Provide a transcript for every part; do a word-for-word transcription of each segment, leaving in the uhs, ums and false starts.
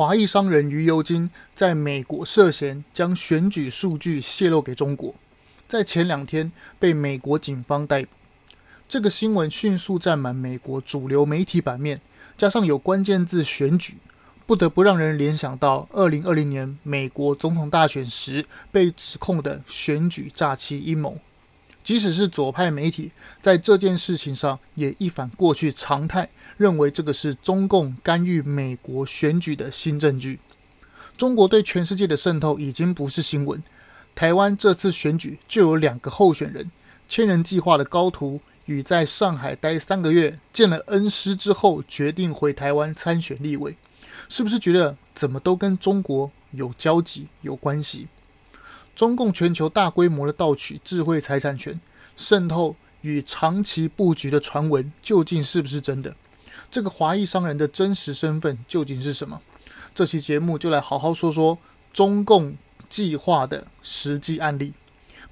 华裔商人于尤金在美国涉嫌将选举数据泄露给中国，在前两天被美国警方逮捕。这个新闻迅速占满美国主流媒体版面，加上有关键字选举，不得不让人联想到二零二零年美国总统大选时被指控的选举诈欺阴谋。即使是左派媒体在这件事情上也一反过去常态，认为这个是中共干预美国选举的新证据。中国对全世界的渗透已经不是新闻，台湾这次选举就有两个候选人，千人计划的高徒与在上海待三个月见了恩师之后决定回台湾参选立委，是不是觉得怎么都跟中国有交集有关系？中共全球大规模的盗取智慧财产权、渗透与长期布局的传闻究竟是不是真的？这个华裔商人的真实身份究竟是什么？这期节目就来好好说说中共计划的实际案例。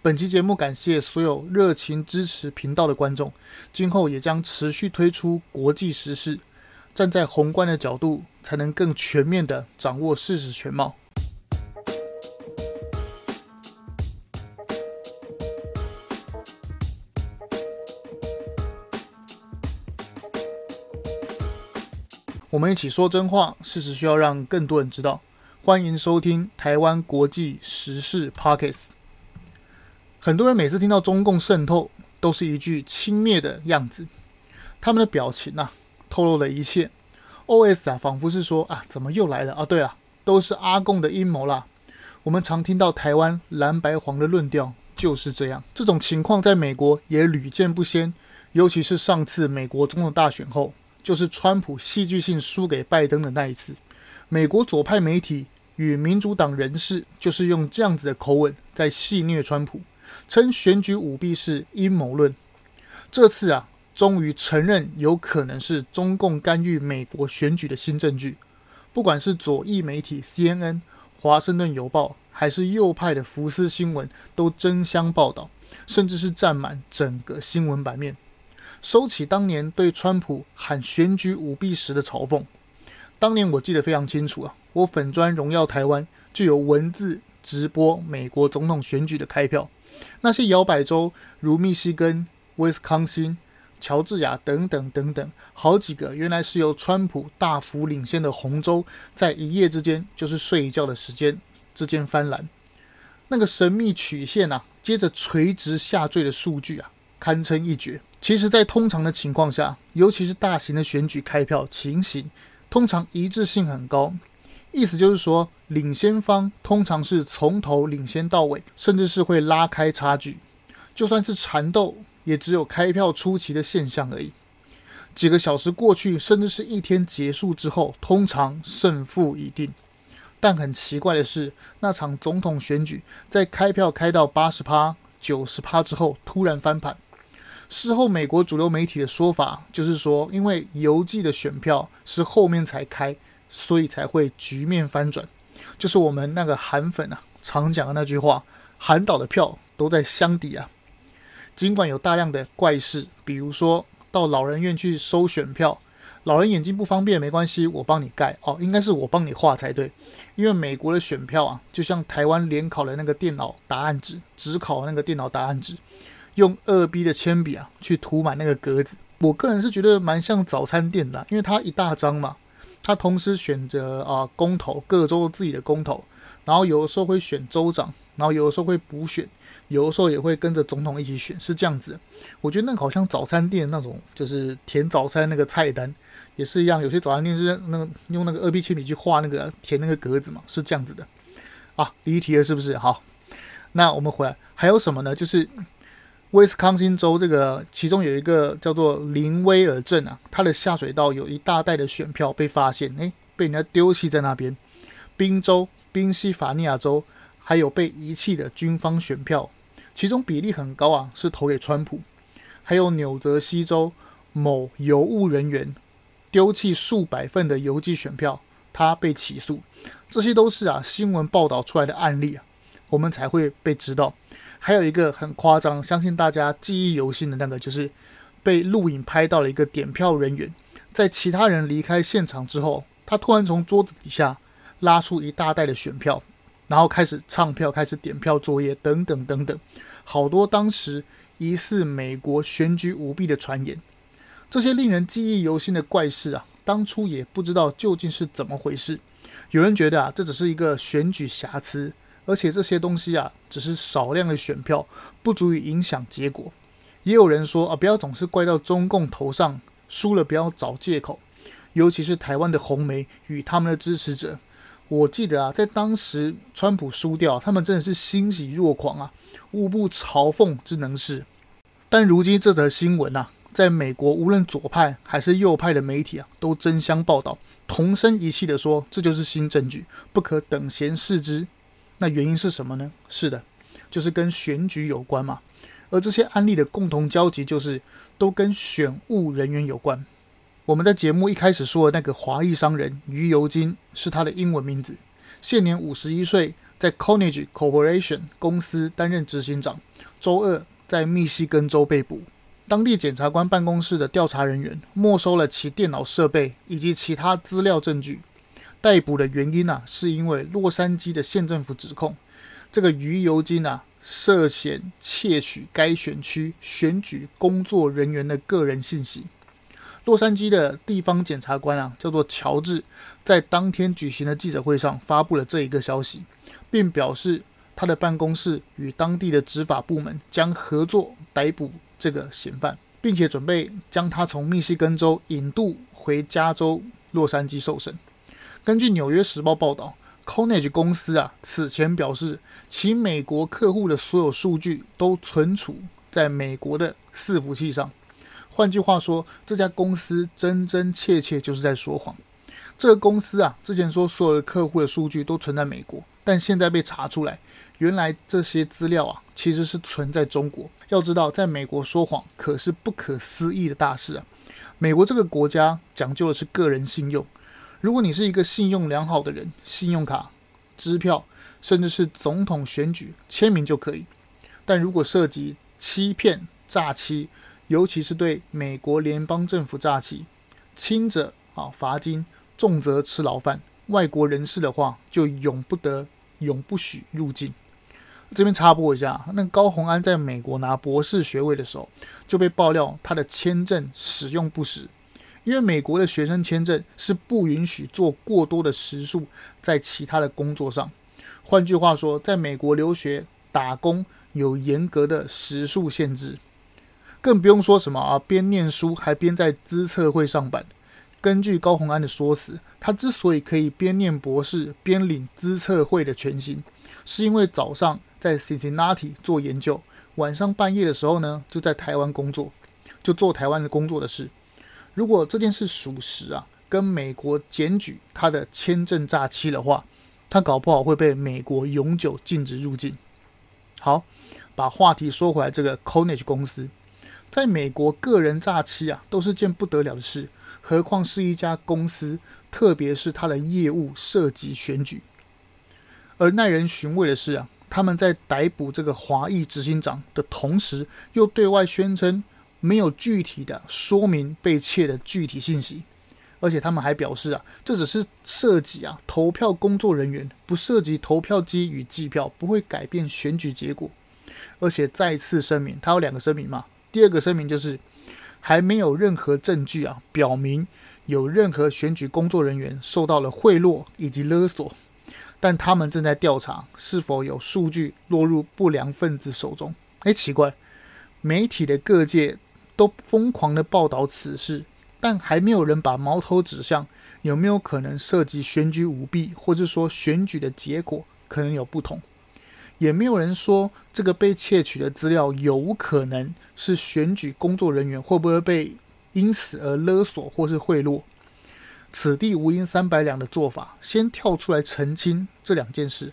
本期节目感谢所有热情支持频道的观众，今后也将持续推出国际时事，站在宏观的角度，才能更全面地掌握事实全貌。我们一起说真话，事实需要让更多人知道。欢迎收听台湾国际时事 Podcast。 很多人每次听到中共渗透都是一句轻蔑的样子，他们的表情啊透露了一切。 O S 啊仿佛是说啊怎么又来了啊，对啊，都是阿共的阴谋啦。我们常听到台湾蓝白黄的论调就是这样，这种情况在美国也屡见不鲜，尤其是上次美国总统大选后，就是川普戏剧性输给拜登的那一次，美国左派媒体与民主党人士就是用这样子的口吻在戏谑川普，称选举舞弊是阴谋论。这次啊，终于承认有可能是中共干预美国选举的新证据。不管是左翼媒体 C N N、华盛顿邮报，还是右派的福斯新闻，都争相报道，甚至是占满整个新闻版面。收起当年对川普喊选举舞弊时的嘲讽。当年我记得非常清楚啊，我粉专荣耀台湾就有文字直播美国总统选举的开票，那些摇摆州如密西根、威斯康辛、乔治亚等等等等，好几个原来是由川普大幅领先的红州，在一夜之间，就是睡一觉的时间之间翻蓝。那个神秘曲线啊，接着垂直下坠的数据啊，堪称一绝。其实在通常的情况下，尤其是大型的选举开票情形，通常一致性很高，意思就是说领先方通常是从头领先到尾，甚至是会拉开差距，就算是缠斗也只有开票初期的现象而已。几个小时过去，甚至是一天结束之后，通常胜负已定。但很奇怪的是，那场总统选举在开票开到 百分之八十、百分之九十 之后突然翻盘。事后美国主流媒体的说法就是说，因为邮寄的选票是后面才开，所以才会局面翻转，就是我们那个韩粉啊常讲的那句话，韩导的票都在箱底啊。尽管有大量的怪事，比如说到老人院去收选票，老人眼睛不方便没关系，我帮你盖哦，应该是我帮你画才对，因为美国的选票啊就像台湾联考的那个电脑答案纸，只考那个电脑答案纸，用 二 B 的铅笔啊去涂满那个格子。我个人是觉得蛮像早餐店的、啊、因为它一大张嘛，它同时选择啊公投，各州自己的公投，然后有的时候会选州长，然后有的时候会补选，有的时候也会跟着总统一起选，是这样子的。我觉得那个好像早餐店那种，就是填早餐那个菜单也是一样，有些早餐店是那个用那个 二 B 铅笔去画那个填那个格子嘛，是这样子的啊。离题了是不是？好，那我们回来还有什么呢？就是威斯康辛州这个，其中有一个叫做林威尔镇啊，它的下水道有一大袋的选票被发现，诶，被人家丢弃在那边。宾州、宾夕法尼亚州还有被遗弃的军方选票，其中比例很高啊，是投给川普。还有纽泽西州某邮务人员丢弃数百份的邮寄选票，他被起诉。这些都是啊新闻报道出来的案例啊，我们才会被知道。还有一个很夸张，相信大家记忆犹新的那个，就是被录影拍到了一个点票人员，在其他人离开现场之后，他突然从桌子底下拉出一大袋的选票，然后开始唱票，开始点票作业等等等等，好多当时疑似美国选举舞弊的传言。这些令人记忆犹新的怪事啊，当初也不知道究竟是怎么回事。有人觉得啊，这只是一个选举瑕疵，而且这些东西啊，只是少量的选票，不足以影响结果。也有人说啊，不要总是怪到中共头上，输了不要找借口。尤其是台湾的红媒与他们的支持者，我记得啊，在当时川普输掉，他们真的是欣喜若狂啊，无不嘲讽之能事。但如今这则新闻啊，在美国无论左派还是右派的媒体啊，都争相报道，同声一气的说这就是新证据，不可等闲视之。那原因是什么呢？是的，就是跟选举有关嘛。而这些案例的共同交集就是都跟选务人员有关。我们在节目一开始说的那个华裔商人于尤金是他的英文名字，现年五十一岁，在 Conage Corporation 公司担任执行长，周二在密西根州被捕。当地检察官办公室的调查人员没收了其电脑设备以及其他资料证据。逮捕的原因啊，是因为洛杉矶的县政府指控这个于尤金啊涉嫌窃取该选区选举工作人员的个人信息。洛杉矶的地方检察官啊，叫做乔治，在当天举行的记者会上发布了这一个消息，并表示他的办公室与当地的执法部门将合作逮捕这个嫌犯，并且准备将他从密西根州引渡回加州洛杉矶受审。根据《纽约时报》报道，Konnech 公司啊，此前表示其美国客户的所有数据都存储在美国的伺服器上。换句话说，这家公司真真切切就是在说谎。这个公司啊，之前说所有的客户的数据都存在美国，但现在被查出来，原来这些资料啊，其实是存在中国。要知道，在美国说谎可是不可思议的大事啊！美国这个国家讲究的是个人信用。如果你是一个信用良好的人，信用卡、支票，甚至是总统选举签名就可以。但如果涉及欺骗、诈欺，尤其是对美国联邦政府诈欺，轻者啊罚金，重则吃牢饭。外国人士的话，就永不得、永不许入境。这边插播一下，那高虹安在美国拿博士学位的时候，就被爆料他的签证使用不实。因为美国的学生签证是不允许做过多的时数在其他的工作上，换句话说，在美国留学打工有严格的时数限制，更不用说什么啊，边念书还边在资策会上班。根据高虹安的说辞，他之所以可以边念博士边领资策会的全薪，是因为早上在 Cincinnati 做研究，晚上半夜的时候呢，就在台湾工作，就做台湾的工作的事。如果这件事属实啊，跟美国检举他的签证诈欺的话，他搞不好会被美国永久禁止入境。好，把话题说回来，这个 Konnech 公司在美国个人诈欺啊，都是件不得了的事，何况是一家公司，特别是他的业务涉及选举。而耐人寻味的是啊，他们在逮捕这个华裔执行长的同时，又对外宣称没有具体的说明被窃的具体信息，而且他们还表示啊，这只是涉及啊投票工作人员，不涉及投票机与计票，不会改变选举结果。而且再次声明，他有两个声明嘛，第二个声明就是还没有任何证据啊表明有任何选举工作人员受到了贿赂以及勒索，但他们正在调查是否有数据落入不良分子手中。哎，奇怪，媒体的各界都疯狂的报道此事，但还没有人把矛头指向有没有可能涉及选举舞弊，或者说选举的结果可能有不同，也没有人说这个被窃取的资料有可能是选举工作人员会不会被因此而勒索或是贿赂。此地无银三百两的做法，先跳出来澄清这两件事，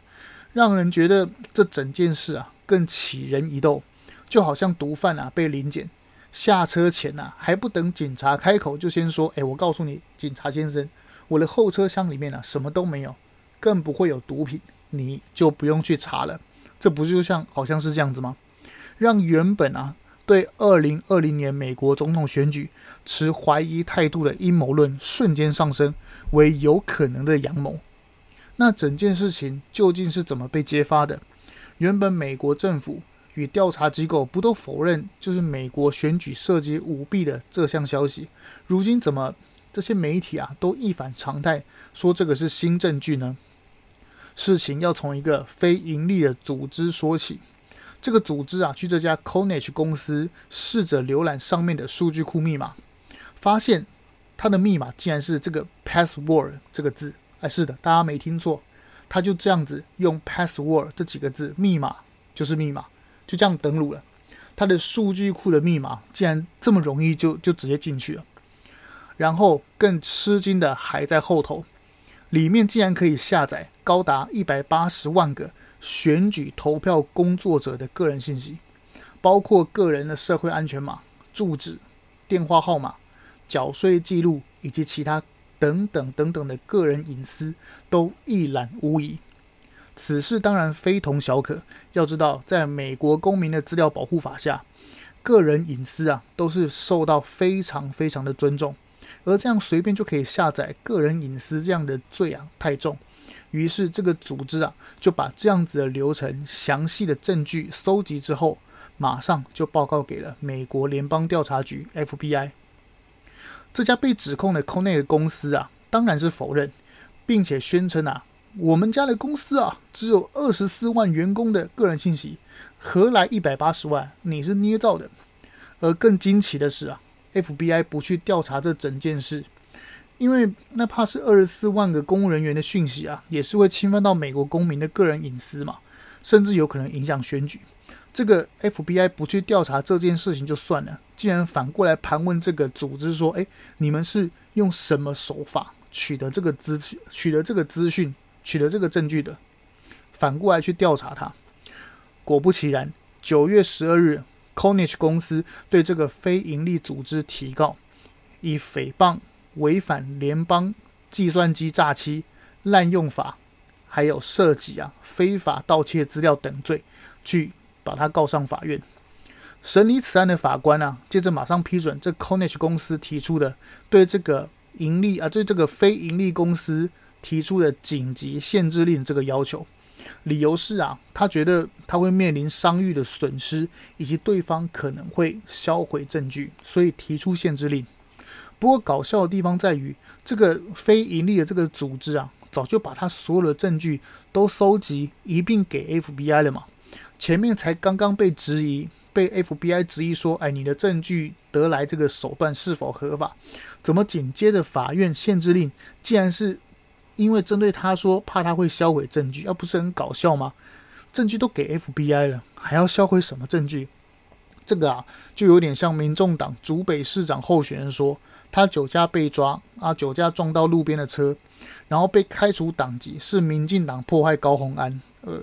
让人觉得这整件事啊更起人疑窦，就好像毒贩啊被临检，下车前啊，还不等警察开口，就先说：“哎，我告诉你，警察先生，我的后车厢里面啊，什么都没有，更不会有毒品，你就不用去查了。”这不就像好像是这样子吗？让原本啊对二零二零年美国总统选举持怀疑态度的阴谋论瞬间上升为有可能的阳谋。那整件事情究竟是怎么被揭发的？原本美国政府与调查机构不都否认就是美国选举涉及舞弊的这项消息，如今怎么这些媒体啊都一反常态说这个是新证据呢？事情要从一个非盈利的组织说起。这个组织啊去这家 Konnech 公司试着浏览上面的数据库密码，发现它的密码竟然是这个 password 这个字。哎，是的，大家没听错，他就这样子用 password 这几个字，密码就是密码，就这样登录了。他的数据库的密码竟然这么容易就就直接进去了。然后更吃惊的还在后头，里面竟然可以下载高达一百八十万个选举投票工作者的个人信息，包括个人的社会安全码、住址、电话号码、缴税记录以及其他等等等等的个人隐私都一览无遗。此事当然非同小可，要知道在美国公民的资料保护法下，个人隐私啊都是受到非常非常的尊重，而这样随便就可以下载个人隐私这样的罪啊太重。于是这个组织啊就把这样子的流程详细的证据搜集之后，马上就报告给了美国联邦调查局 F B I。这家被指控的 Konnech 公司啊，当然是否认，并且宣称啊，我们家的公司啊，只有二十四万员工的个人信息，何来一百八十万？你是捏造的。而更惊奇的是啊 ，F B I 不去调查这整件事，因为那怕是二十四万个公务人员的讯息啊，也是会侵犯到美国公民的个人隐私嘛，甚至有可能影响选举。这个 F B I 不去调查这件事情就算了，竟然反过来盘问这个组织说，诶，你们是用什么手法取得这个资取得这个资讯取得这个证据的？反过来去调查它。果不其然，九月十二日 Konnech 公司对这个非营利组织提告，以诽谤、违反联邦计算机诈欺、滥用法还有涉及啊非法盗窃资料等罪去把他告上法院。审理此案的法官啊，接着马上批准这 Konnech 公司提出的对这个盈利啊，对这个非盈利公司提出的紧急限制令这个要求。理由是啊，他觉得他会面临商誉的损失，以及对方可能会销毁证据，所以提出限制令。不过搞笑的地方在于，这个非盈利的这个组织啊，早就把他所有的证据都收集一并给 F B I 了嘛。前面才刚刚被质疑，被 F B I 质疑说，哎，你的证据得来这个手段是否合法？怎么紧接着法院限制令，竟然是因为针对他说怕他会销毁证据，啊，不是很搞笑吗？证据都给 F B I 了，还要销毁什么证据？这个啊，就有点像民众党竹北市长候选人说，他酒驾被抓啊，酒驾撞到路边的车，然后被开除党籍，是民进党迫害高虹安。呃，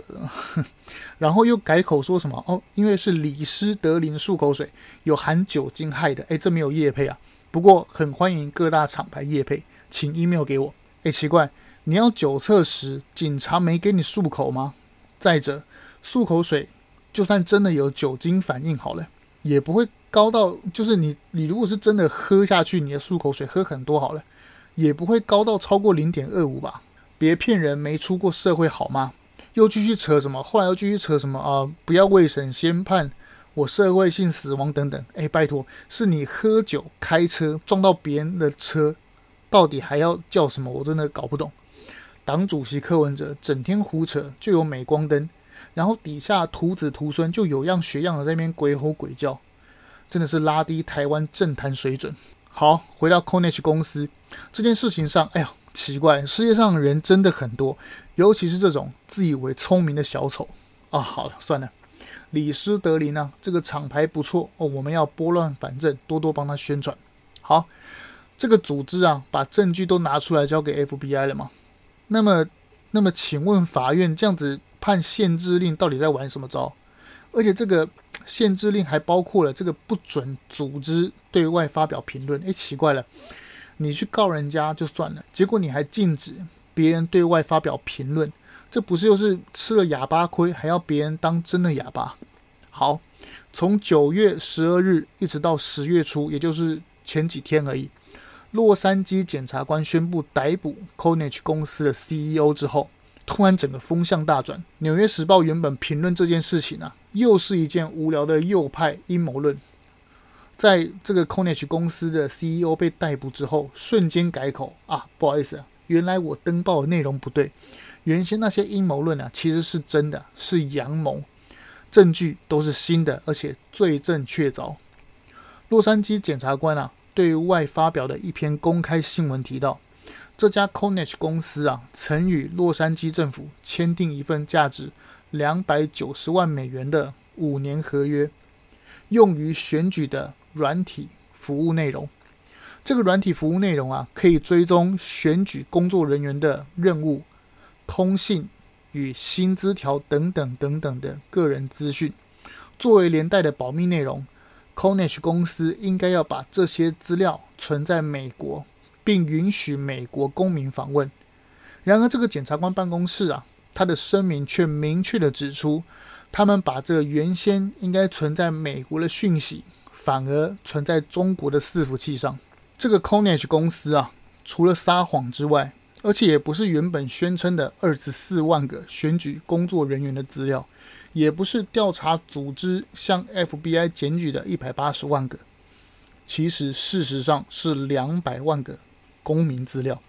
然后又改口说什么哦，因为是李施德林漱口水有含酒精害的。哎，这没有业配啊，不过很欢迎各大厂牌业配，请 email 给我。哎，奇怪，你要酒测时警察没给你漱口吗？再者，漱口水就算真的有酒精反应好了，也不会高到就是你你如果是真的喝下去，你的漱口水喝很多好了，也不会高到超过 零点二五 吧？别骗人，没出过社会好吗？又继续扯什么，后来又继续扯什么啊、呃！不要未审先判，我社会性死亡等等。哎，拜托，是你喝酒开车撞到别人的车，到底还要叫什么？我真的搞不懂。党主席柯文哲整天胡扯，就有镁光灯，然后底下徒子徒孙就有样学样的在那边鬼吼鬼叫，真的是拉低台湾政坛水准。好，回到 Konnech 公司这件事情上，哎呀。奇怪，世界上人真的很多，尤其是这种自以为聪明的小丑啊！好了，算了，李施德林呢、啊，这个厂牌不错哦，我们要拨乱反正，多多帮他宣传。好，这个组织啊，把证据都拿出来交给 F B I 了嘛？那么，那么，请问法院这样子判限制令，到底在玩什么招？而且这个限制令还包括了这个不准组织对外发表评论。哎，奇怪了。你去告人家就算了，结果你还禁止别人对外发表评论，这不是又是吃了哑巴亏，还要别人当真的哑巴？好，从九月十二日一直到十月初，也就是前几天而已，洛杉矶检察官宣布逮捕 Konnech 公司的 C E O 之后，突然整个风向大转，纽约时报原本评论这件事情啊，又是一件无聊的右派阴谋论。在这个 Konnech 公司的 C E O 被逮捕之后，瞬间改口啊，不好意思啊，原来我登报的内容不对，原先那些阴谋论啊其实是真的，是阳谋，证据都是新的，而且罪证确凿。洛杉矶检察官啊对外发表的一篇公开新闻提到，这家 Conage 公司啊，曾与洛杉矶政府签订一份价值两百九十万美元的五年合约，用于选举的软体服务内容。这个软体服务内容啊，可以追踪选举工作人员的任务、通信与薪资条等等等等的个人资讯。作为连带的保密内容， Conage 公司应该要把这些资料存在美国，并允许美国公民访问。然而这个检察官办公室啊，他的声明却明确的指出，他们把这个原先应该存在美国的讯息，反而存在中国的伺服器上。这个 Konnech 公司啊，除了撒谎之外，而且也不是原本宣称的二十四万个选举工作人员的资料，也不是调查组织向 F B I 检举的一百八十万个，其实事实上是两百万个公民资料，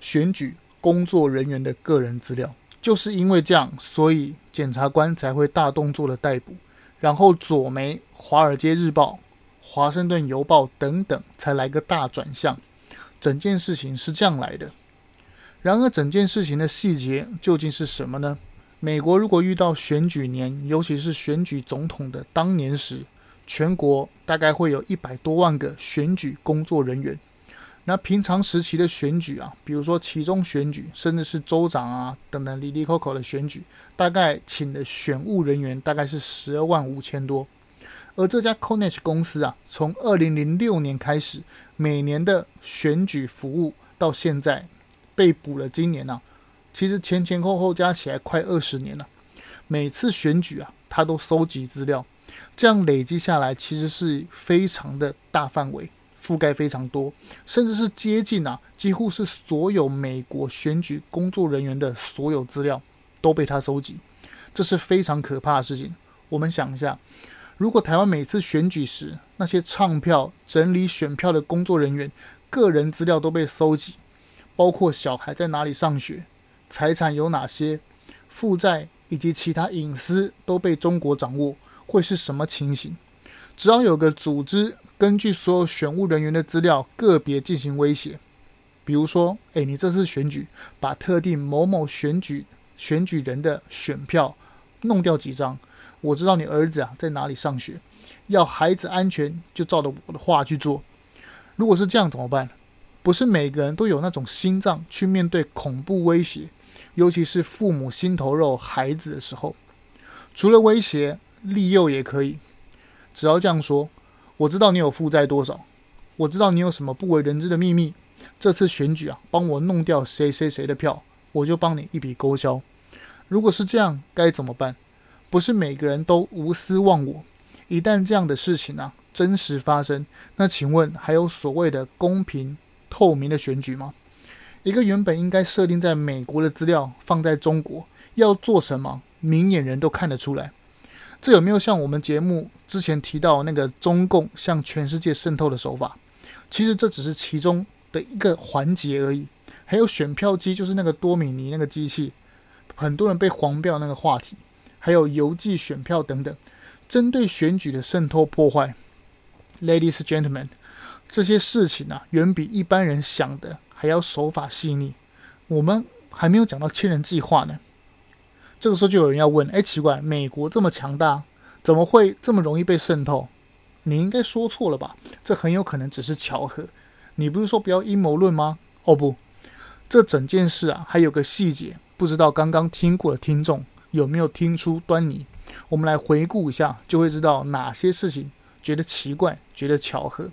选举工作人员的个人资料。就是因为这样，所以检察官才会大动作的逮捕，然后左媒、华尔街日报、华盛顿邮报等等才来个大转向。整件事情是这样来的。然而整件事情的细节究竟是什么呢？美国如果遇到选举年，尤其是选举总统的当年时，全国大概会有一百多万个选举工作人员。那平常时期的选举啊，比如说期中选举，甚至是州长啊等等里里口口的选举，大概请的选务人员大概是十二万五千多。而这家 Konnech 公司啊，从二零零六年开始，每年的选举服务到现在被捕了，今年啊，其实前前后后加起来快二十年了。每次选举啊，他都收集资料，这样累积下来其实是非常的大范围，覆盖非常多，甚至是接近啊，几乎是所有美国选举工作人员的所有资料都被他收集，这是非常可怕的事情。我们想一下，如果台湾每次选举时，那些唱票、整理选票的工作人员，个人资料都被收集，包括小孩在哪里上学、财产有哪些、负债以及其他隐私都被中国掌握，会是什么情形？只要有个组织根据所有选务人员的资料个别进行威胁，比如说诶你这次选举把特定某某选举选举人的选票弄掉几张，我知道你儿子啊在哪里上学，要孩子安全就照着我的话去做。如果是这样怎么办？不是每个人都有那种心脏去面对恐怖威胁，尤其是父母心头肉孩子的时候。除了威胁，利诱也可以，只要这样说，我知道你有负债多少，我知道你有什么不为人知的秘密，这次选举啊，帮我弄掉谁谁谁的票，我就帮你一笔勾销。如果是这样该怎么办？不是每个人都无私忘我，一旦这样的事情啊真实发生，那请问还有所谓的公平透明的选举吗？一个原本应该设定在美国的资料放在中国，要做什么明眼人都看得出来。这有没有像我们节目之前提到那个中共向全世界渗透的手法？其实这只是其中的一个环节而已。还有选票机，就是那个多米尼那个机器，很多人被黄标那个话题，还有邮寄选票等等，针对选举的渗透破坏。 Ladies and gentlemen， 这些事情啊，远比一般人想的还要手法细腻。我们还没有讲到千人计划呢。这个时候就有人要问，哎，奇怪，美国这么强大，怎么会这么容易被渗透？你应该说错了吧？这很有可能只是巧合。你不是说不要阴谋论吗？哦不，这整件事啊，还有个细节，不知道刚刚听过的听众有没有听出端倪？我们来回顾一下，就会知道哪些事情觉得奇怪，觉得巧合。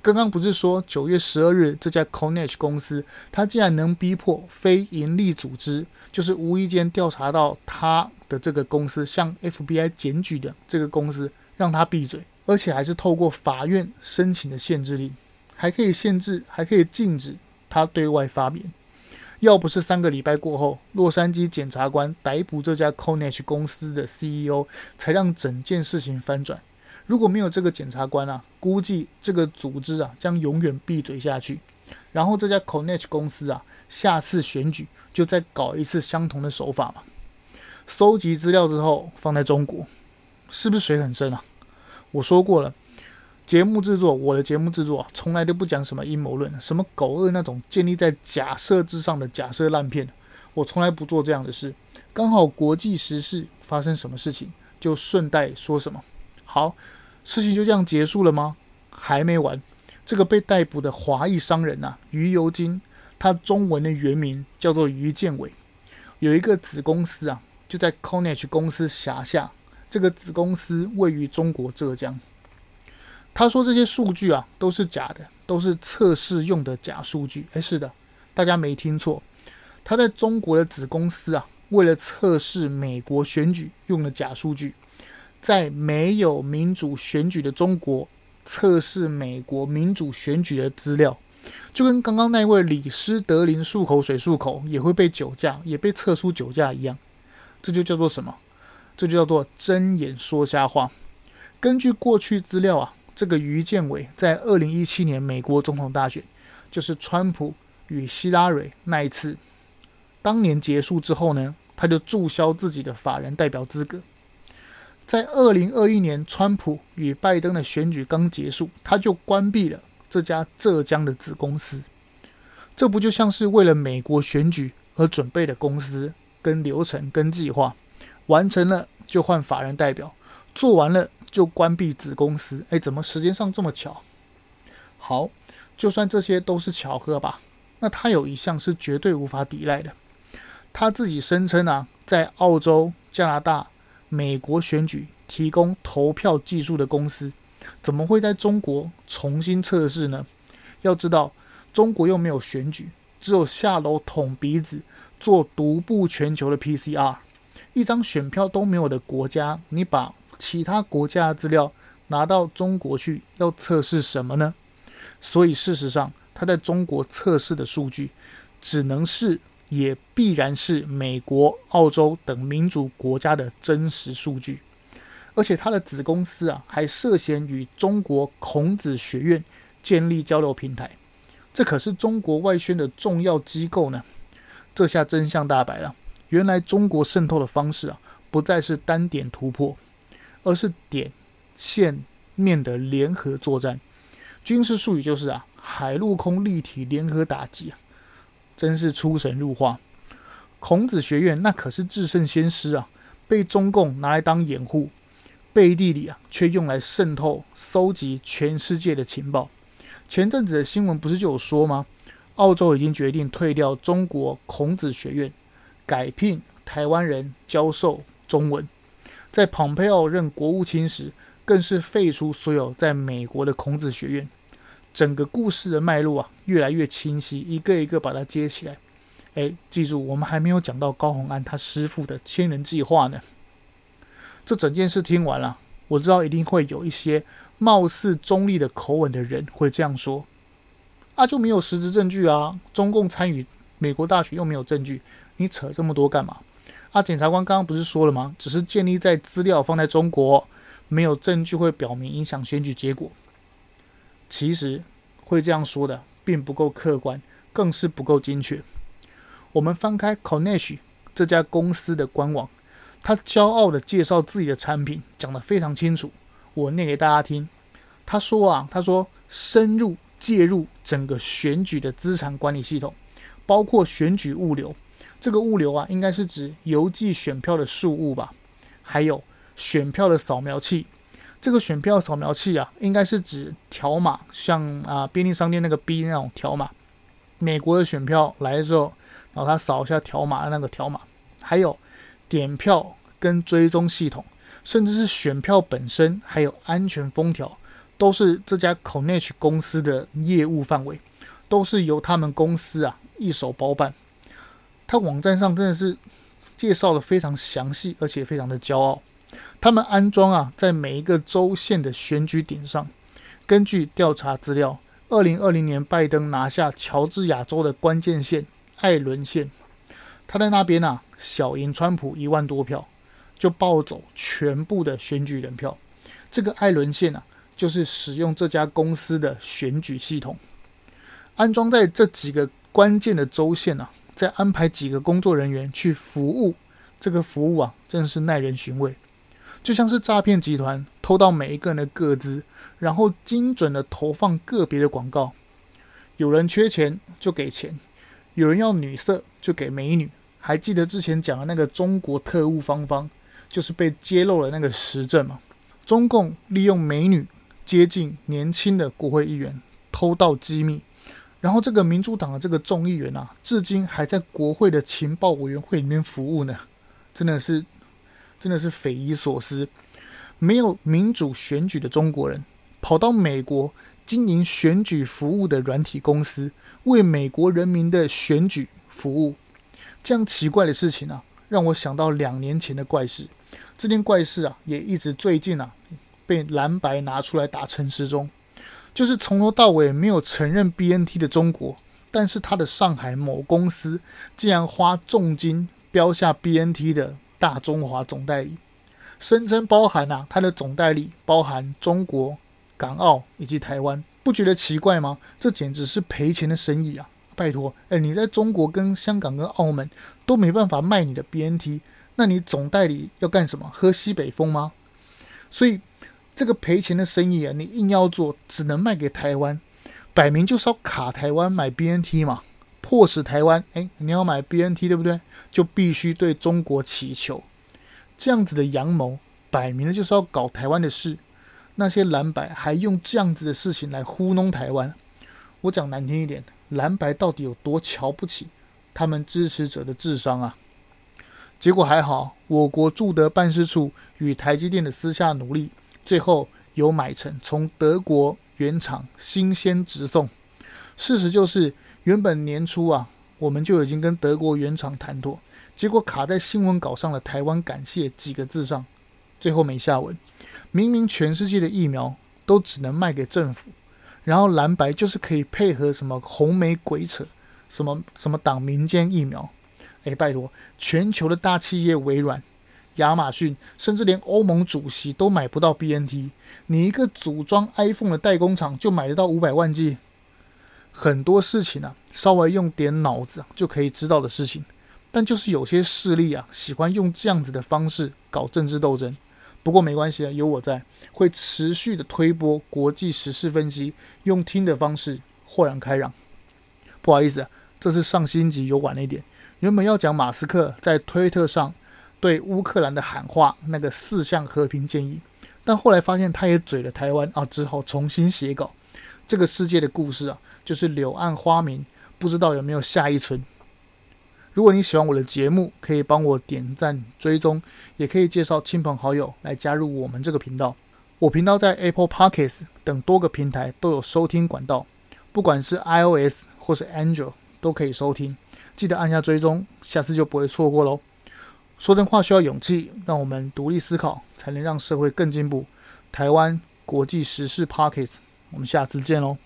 刚刚不是说九月十二日这家 Konnech 公司，它竟然能逼迫非营利组织，就是无意间调查到它的这个公司向 F B I 检举的这个公司，让它闭嘴，而且还是透过法院申请的限制令，还可以限制还可以禁止它对外发言。要不是三个礼拜过后，洛杉矶检察官逮捕这家 Konnech 公司的 C E O， 才让整件事情翻转。如果没有这个检察官啊，估计这个组织啊将永远闭嘴下去。然后这家 Konnech 公司啊，下次选举就再搞一次相同的手法嘛。收集资料之后放在中国，是不是水很深啊？我说过了，节目制作，我的节目制作、啊、从来都不讲什么阴谋论，什么狗恶那种建立在假设之上的假设烂片，我从来不做这样的事。刚好国际时事发生什么事情，就顺带说什么。好，事情就这样结束了吗？还没完。这个被逮捕的华裔商人啊，于尤金，他中文的原名叫做于建伟，有一个子公司啊，就在 Conage 公司辖下，这个子公司位于中国浙江。他说这些数据啊都是假的，都是测试用的假数据。诶，是的，大家没听错，他在中国的子公司啊，为了测试美国选举用的假数据，在没有民主选举的中国测试美国民主选举的资料，就跟刚刚那位李施德林漱口水漱口也会被酒驾，也被测出酒驾一样。这就叫做什么？这就叫做睁眼说瞎话。根据过去资料啊，这个于建伟在二零一七年美国总统大选，就是川普与希拉蕊那一次，当年结束之后呢，他就注销自己的法人代表资格。在二零二一年川普与拜登的选举刚结束，他就关闭了这家浙江的子公司。这不就像是为了美国选举而准备的公司跟流程跟计划，完成了就换法人代表，做完了就关闭子公司。哎，怎么时间上这么巧？好，就算这些都是巧合吧，那他有一项是绝对无法抵赖的。他自己声称啊，在澳洲、加拿大、美国选举提供投票技术的公司，怎么会在中国重新测试呢？要知道，中国又没有选举，只有下楼捅鼻子做独步全球的 P C R。 一张选票都没有的国家，你把其他国家的资料拿到中国去，要测试什么呢？所以事实上，他在中国测试的数据，只能是也必然是美国、澳洲等民主国家的真实数据。而且他的子公司啊，还涉嫌与中国孔子学院建立交流平台，这可是中国外宣的重要机构呢。这下真相大白了，原来中国渗透的方式啊，不再是单点突破，而是点、线、面的联合作战。军事术语就是啊，海陆空立体联合打击啊，真是出神入化。孔子学院那可是至圣先师啊，被中共拿来当掩护，背地里啊却用来渗透搜集全世界的情报。前阵子的新闻不是就有说吗？澳洲已经决定退掉中国孔子学院，改聘台湾人教授中文。在蓬佩奥任国务卿时，更是废除所有在美国的孔子学院。整个故事的脉络啊，越来越清晰，一个一个把它接起来。哎，记住，我们还没有讲到高虹安他师父的千人计划呢。这整件事听完了，我知道一定会有一些貌似中立的口吻的人会这样说：啊，就没有实质证据啊！中共参与美国大选又没有证据，你扯这么多干嘛？啊，检察官刚刚不是说了吗？只是建立在资料放在中国，没有证据会表明影响选举结果。其实会这样说的并不够客观，更是不够精确。我们翻开 Konnech 这家公司的官网，他骄傲地介绍自己的产品，讲得非常清楚，我念给大家听。他说啊，他说深入介入整个选举的资产管理系统，包括选举物流，这个物流啊应该是指邮寄选票的数物吧，还有选票的扫描器。这个选票扫描器啊，应该是指条码，像啊便利商店那个 B 那种条码。美国的选票来的时候，然后他扫一下条码的那个条码，还有点票跟追踪系统，甚至是选票本身，还有安全封条，都是这家 Konnech 公司的业务范围，都是由他们公司啊一手包办。他网站上真的是介绍的非常详细，而且非常的骄傲。他们安装啊，在每一个州县的选举点上。根据调查资料，二零二零年拜登拿下乔治亚州的关键县艾伦县，他在那边啊小赢川普一万多票，就抱走全部的选举人票。这个艾伦县啊就是使用这家公司的选举系统，安装在这几个关键的州县啊，再安排几个工作人员去服务。这个服务啊真是耐人寻味，就像是诈骗集团偷到每一个人的个资，然后精准的投放个别的广告。有人缺钱就给钱，有人要女色就给美女。还记得之前讲的那个中国特务方方，就是被揭露了那个实证嘛。中共利用美女接近年轻的国会议员，偷盗机密。然后这个民主党的这个众议员啊，至今还在国会的情报委员会里面服务呢，真的是真的是匪夷所思。没有民主选举的中国人，跑到美国经营选举服务的软体公司，为美国人民的选举服务。这样奇怪的事情啊，让我想到两年前的怪事。这件怪事啊，也一直最近啊被蓝白拿出来打陈时中，就是从头到尾没有承认 B N T 的中国，但是他的上海某公司竟然花重金标下 B N T 的大中华总代理，声称包含啊他的总代理包含中国、港澳以及台湾，不觉得奇怪吗？这简直是赔钱的生意啊！拜托，哎，你在中国跟香港跟澳门都没办法卖你的 B N T， 那你总代理要干什么？喝西北风吗？所以这个赔钱的生意啊，你硬要做，只能卖给台湾，摆明就是要卡台湾买 B N T 嘛，迫使台湾，哎，你要买 B N T 对不对？就必须对中国祈求。这样子的阳谋，摆明了就是要搞台湾的事。那些蓝白还用这样子的事情来糊弄台湾。我讲难听一点，蓝白到底有多瞧不起他们支持者的智商啊？结果还好，我国驻德办事处与台积电的私下努力，最后有买成从德国原厂新鲜直送。事实就是，原本年初啊，我们就已经跟德国原厂谈妥，结果卡在新闻稿上的台湾感谢几个字上，最后没下文。明明全世界的疫苗都只能卖给政府，然后蓝白就是可以配合什么红媒鬼扯，什么什么党民间疫苗。哎，拜托，全球的大企业微软、亚马逊，甚至连欧盟主席都买不到 B N T， 你一个组装 iPhone 的代工厂就买得到五百万剂。很多事情啊，稍微用点脑子就可以知道的事情，但就是有些势力啊，喜欢用这样子的方式搞政治斗争。不过没关系啊，有我在，会持续的推播国际时事分析，用听的方式豁然开朗。不好意思啊，这次上新集有晚了一点，原本要讲马斯克在推特上对乌克兰的喊话那个四项和平建议，但后来发现他也嘴了台湾啊，只好重新写稿。这个世界的故事啊，就是柳暗花明，不知道有没有下一村。如果你喜欢我的节目，可以帮我点赞追踪，也可以介绍亲朋好友来加入我们这个频道。我频道在 Apple Podcasts 等多个平台都有收听管道，不管是 iOS 或是 Android 都可以收听，记得按下追踪，下次就不会错过咯。说真话需要勇气，让我们独立思考，才能让社会更进步。台湾国际时事 Podcasts， 我们下次见咯。